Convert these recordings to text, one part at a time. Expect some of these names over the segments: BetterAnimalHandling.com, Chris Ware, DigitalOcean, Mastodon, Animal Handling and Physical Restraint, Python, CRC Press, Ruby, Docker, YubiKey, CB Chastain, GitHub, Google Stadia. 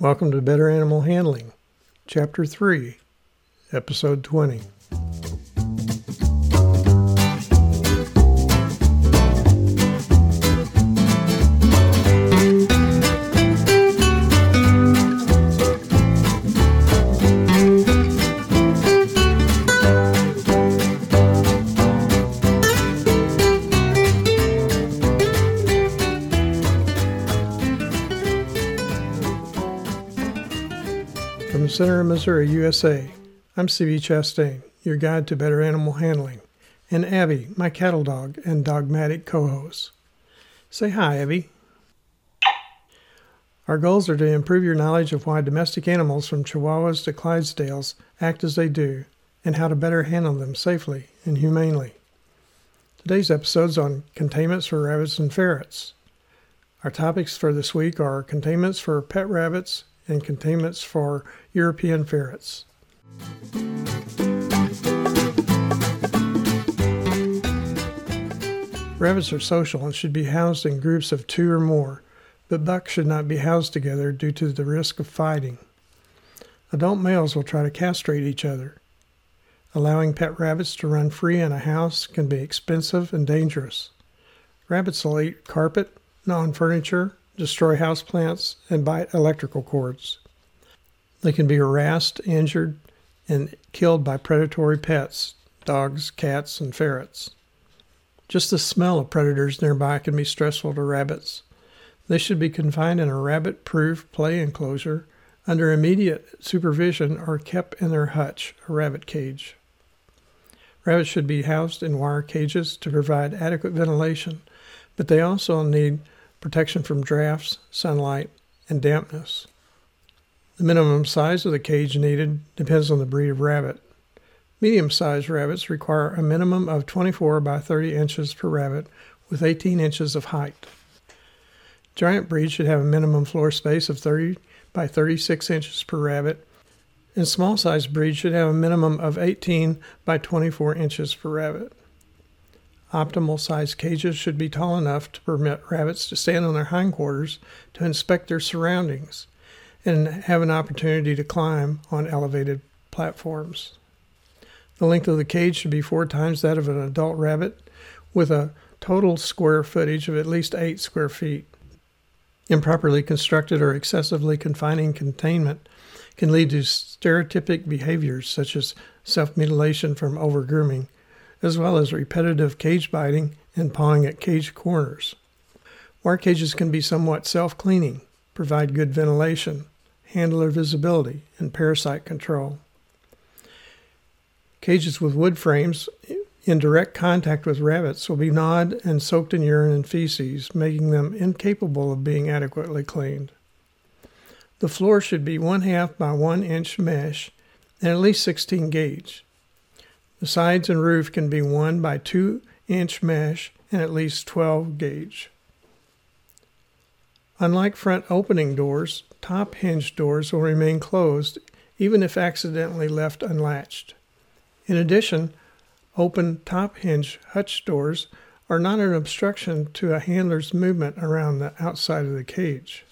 Welcome to Better Animal Handling, Chapter 3, Episode 20. From the center of Missouri, USA, I'm CB Chastain, your guide to better animal handling, and Abby, my cattle dog and dogmatic co-host. Say hi, Abby. Our goals are to improve your knowledge of why domestic animals from Chihuahuas to Clydesdales act as they do, and how to better handle them safely and humanely. Today's episode's on containments for rabbits and ferrets. Our topics for this week are containments for pet rabbits and containments for European ferrets. Rabbits are social and should be housed in groups of two or more, but bucks should not be housed together due to the risk of fighting. Adult males will try to castrate each other. Allowing pet rabbits to run free in a house can be expensive and dangerous. Rabbits will eat carpet, gnaw on furniture, destroy houseplants, and bite electrical cords. They can be harassed, injured, and killed by predatory pets, dogs, cats, and ferrets. Just the smell of predators nearby can be stressful to rabbits. They should be confined in a rabbit-proof play enclosure under immediate supervision or kept in their hutch, a rabbit cage. Rabbits should be housed in wire cages to provide adequate ventilation, but they also need protection from drafts, sunlight, and dampness. The minimum size of the cage needed depends on the breed of rabbit. Medium-sized rabbits require a minimum of 24 by 30 inches per rabbit with 18 inches of height. Giant breeds should have a minimum floor space of 30 by 36 inches per rabbit, and small-sized breeds should have a minimum of 18 by 24 inches per rabbit. Optimal size cages should be tall enough to permit rabbits to stand on their hindquarters to inspect their surroundings and have an opportunity to climb on elevated platforms. The length of the cage should be 4 times that of an adult rabbit with a total square footage of at least 8 square feet. Improperly constructed or excessively confining containment can lead to stereotypic behaviors such as self-mutilation from over-grooming, as well as repetitive cage biting and pawing at cage corners. Wire cages can be somewhat self-cleaning, provide good ventilation, handler visibility, and parasite control. Cages with wood frames in direct contact with rabbits will be gnawed and soaked in urine and feces, making them incapable of being adequately cleaned. The floor should be 1/2 by 1 inch mesh and at least 16 gauge. The sides and roof can be 1 by 2 inch mesh and at least 12 gauge. Unlike front opening doors, top hinge doors will remain closed even if accidentally left unlatched. In addition, open top hinge hutch doors are not an obstruction to a handler's movement around the outside of the cage.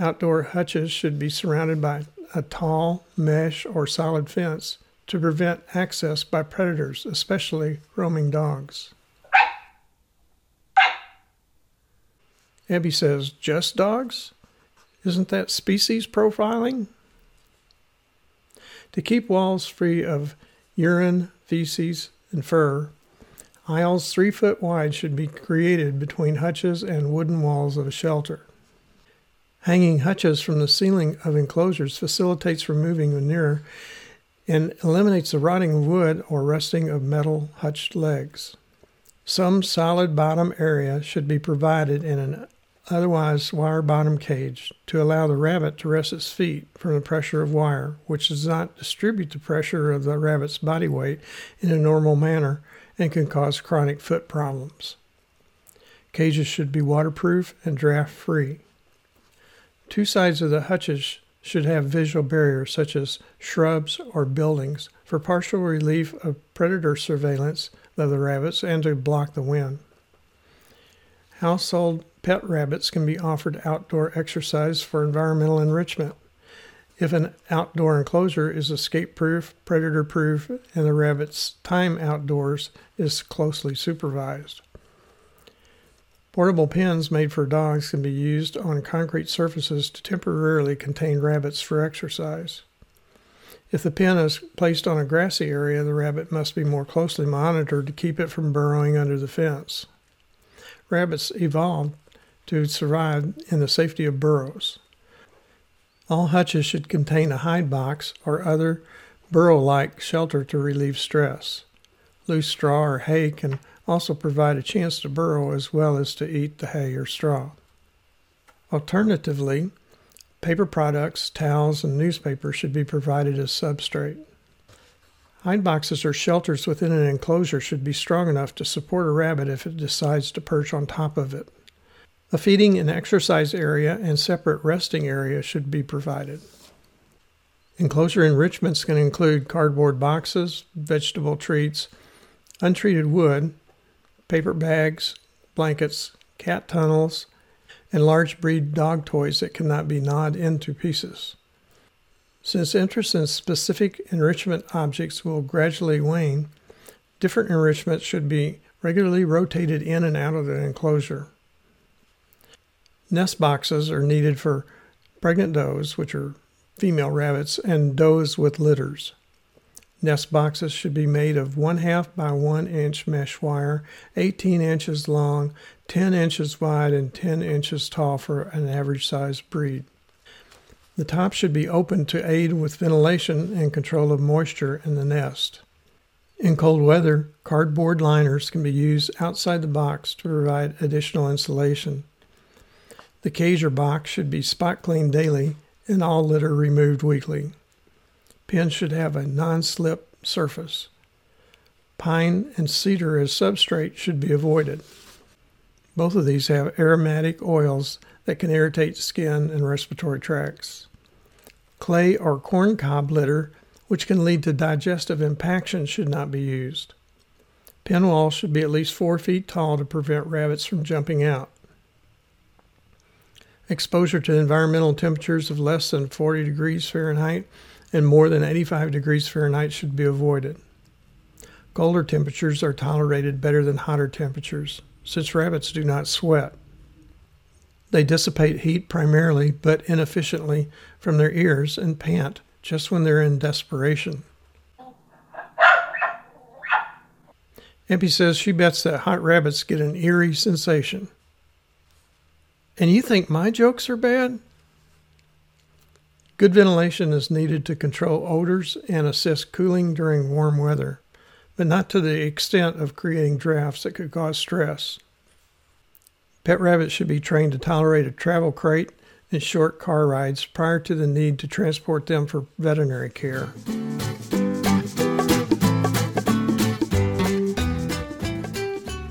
Outdoor hutches should be surrounded by a tall mesh or solid fence to prevent access by predators, especially roaming dogs. Abby says, "Just dogs? Isn't that species profiling?" To keep walls free of urine, feces, and fur, aisles 3 foot wide should be created between hutches and wooden walls of a shelter. Hanging hutches from the ceiling of enclosures facilitates removing manure and eliminates the rotting of wood or rusting of metal hutched legs. Some solid bottom area should be provided in an otherwise wire bottom cage to allow the rabbit to rest its feet from the pressure of wire, which does not distribute the pressure of the rabbit's body weight in a normal manner and can cause chronic foot problems. Cages should be waterproof and draft free. 2 sides of the hutches should have visual barriers such as shrubs or buildings for partial relief of predator surveillance of the rabbits and to block the wind. Household pet rabbits can be offered outdoor exercise for environmental enrichment. If an outdoor enclosure is escape-proof, predator-proof, and the rabbit's time outdoors is closely supervised. Portable pens made for dogs can be used on concrete surfaces to temporarily contain rabbits for exercise. If the pen is placed on a grassy area, the rabbit must be more closely monitored to keep it from burrowing under the fence. Rabbits evolved to survive in the safety of burrows. All hutches should contain a hide box or other burrow-like shelter to relieve stress. Loose straw or hay can also provide a chance to burrow as well as to eat the hay or straw. Alternatively, paper products, towels, and newspaper should be provided as substrate. Hide boxes or shelters within an enclosure should be strong enough to support a rabbit if it decides to perch on top of it. A feeding and exercise area and separate resting area should be provided. Enclosure enrichments can include cardboard boxes, vegetable treats, untreated wood, paper bags, blankets, cat tunnels, and large breed dog toys that cannot be gnawed into pieces. Since interest in specific enrichment objects will gradually wane, different enrichments should be regularly rotated in and out of the enclosure. Nest boxes are needed for pregnant does, which are female rabbits, and does with litters. Nest boxes should be made of 1/2 by 1 inch mesh wire, 18 inches long, 10 inches wide, and 10 inches tall for an average-sized breed. The top should be open to aid with ventilation and control of moisture in the nest. In cold weather, cardboard liners can be used outside the box to provide additional insulation. The cage or box should be spot cleaned daily and all litter removed weekly. Pens should have a non-slip surface. Pine and cedar as substrate should be avoided. Both of these have aromatic oils that can irritate skin and respiratory tracts. Clay or corncob litter, which can lead to digestive impaction, should not be used. Pen walls should be at least 4 feet tall to prevent rabbits from jumping out. Exposure to environmental temperatures of less than 40 degrees Fahrenheit and more than 85 degrees Fahrenheit should be avoided. Colder temperatures are tolerated better than hotter temperatures, since rabbits do not sweat. They dissipate heat primarily, but inefficiently, from their ears and pant just when they're in desperation. Eppie says she bets that hot rabbits get an eerie sensation. And you think my jokes are bad? Good ventilation is needed to control odors and assist cooling during warm weather, but not to the extent of creating drafts that could cause stress. Pet rabbits should be trained to tolerate a travel crate and short car rides prior to the need to transport them for veterinary care.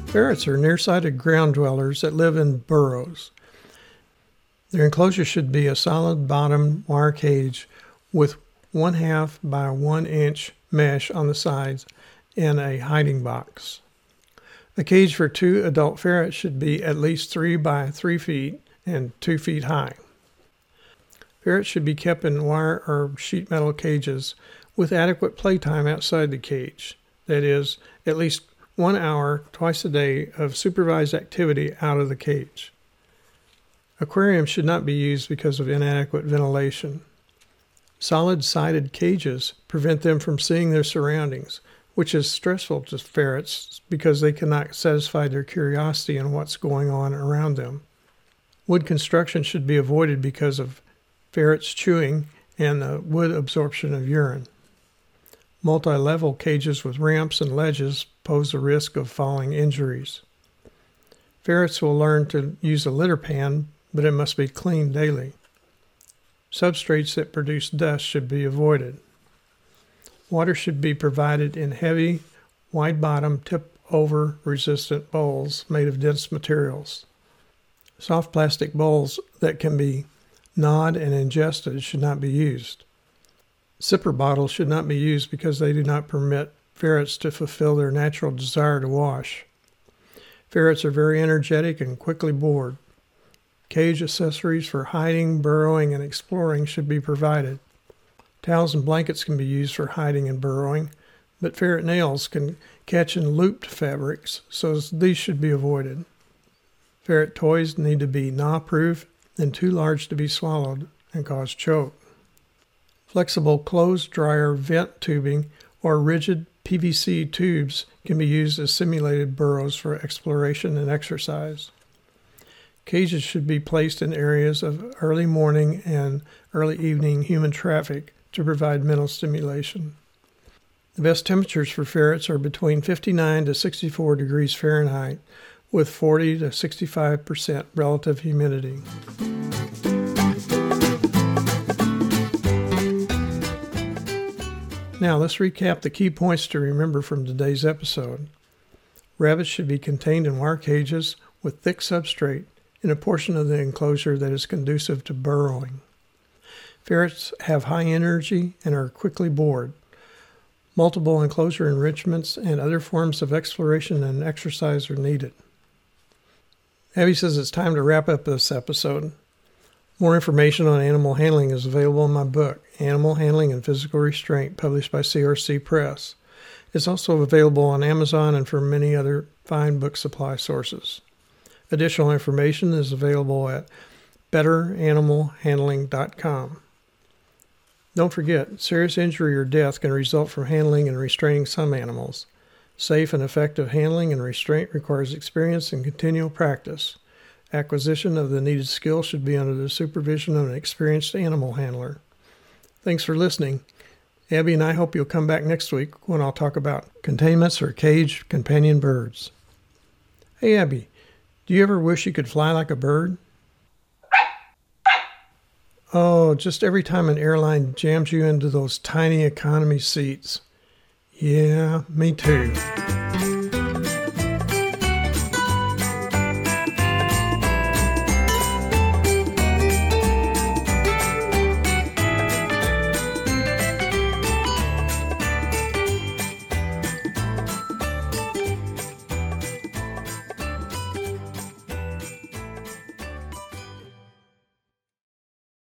Ferrets are nearsighted ground dwellers that live in burrows. Their enclosure should be a solid bottom wire cage with 1/2 by 1 inch mesh on the sides and a hiding box. A cage for 2 adult ferrets should be at least 3 by 3 feet and 2 feet high. Ferrets should be kept in wire or sheet metal cages with adequate playtime outside the cage. That is, at least 1 hour twice a day of supervised activity out of the cage. Aquariums should not be used because of inadequate ventilation. Solid-sided cages prevent them from seeing their surroundings, which is stressful to ferrets because they cannot satisfy their curiosity in what's going on around them. Wood construction should be avoided because of ferrets chewing and the wood absorption of urine. Multi-level cages with ramps and ledges pose the risk of falling injuries. Ferrets will learn to use a litter pan, but it must be cleaned daily. Substrates that produce dust should be avoided. Water should be provided in heavy, wide-bottom, tip-over-resistant bowls made of dense materials. Soft plastic bowls that can be gnawed and ingested should not be used. Zipper bottles should not be used because they do not permit ferrets to fulfill their natural desire to wash. Ferrets are very energetic and quickly bored. Cage accessories for hiding, burrowing, and exploring should be provided. Towels and blankets can be used for hiding and burrowing, but ferret nails can catch in looped fabrics, so these should be avoided. Ferret toys need to be gnaw-proof and too large to be swallowed and cause choke. Flexible clothes dryer vent tubing or rigid PVC tubes can be used as simulated burrows for exploration and exercise. Cages should be placed in areas of early morning and early evening human traffic to provide mental stimulation. The best temperatures for ferrets are between 59 to 64 degrees Fahrenheit with 40 to 65% relative humidity. Now let's recap the key points to remember from today's episode. Rabbits should be contained in wire cages with thick substrate in a portion of the enclosure that is conducive to burrowing. Ferrets have high energy and are quickly bored. Multiple enclosure enrichments and other forms of exploration and exercise are needed. Abby says it's time to wrap up this episode. More information on animal handling is available in my book, Animal Handling and Physical Restraint, published by CRC Press. It's also available on Amazon and from many other fine book supply sources. Additional information is available at BetterAnimalHandling.com. Don't forget, serious injury or death can result from handling and restraining some animals. Safe and effective handling and restraint requires experience and continual practice. Acquisition of the needed skill should be under the supervision of an experienced animal handler. Thanks for listening. Abby and I hope you'll come back next week when I'll talk about containments or caged companion birds. Hey Abby, do you ever wish you could fly like a bird? Oh, just every time an airline jams you into those tiny economy seats. Yeah, me too.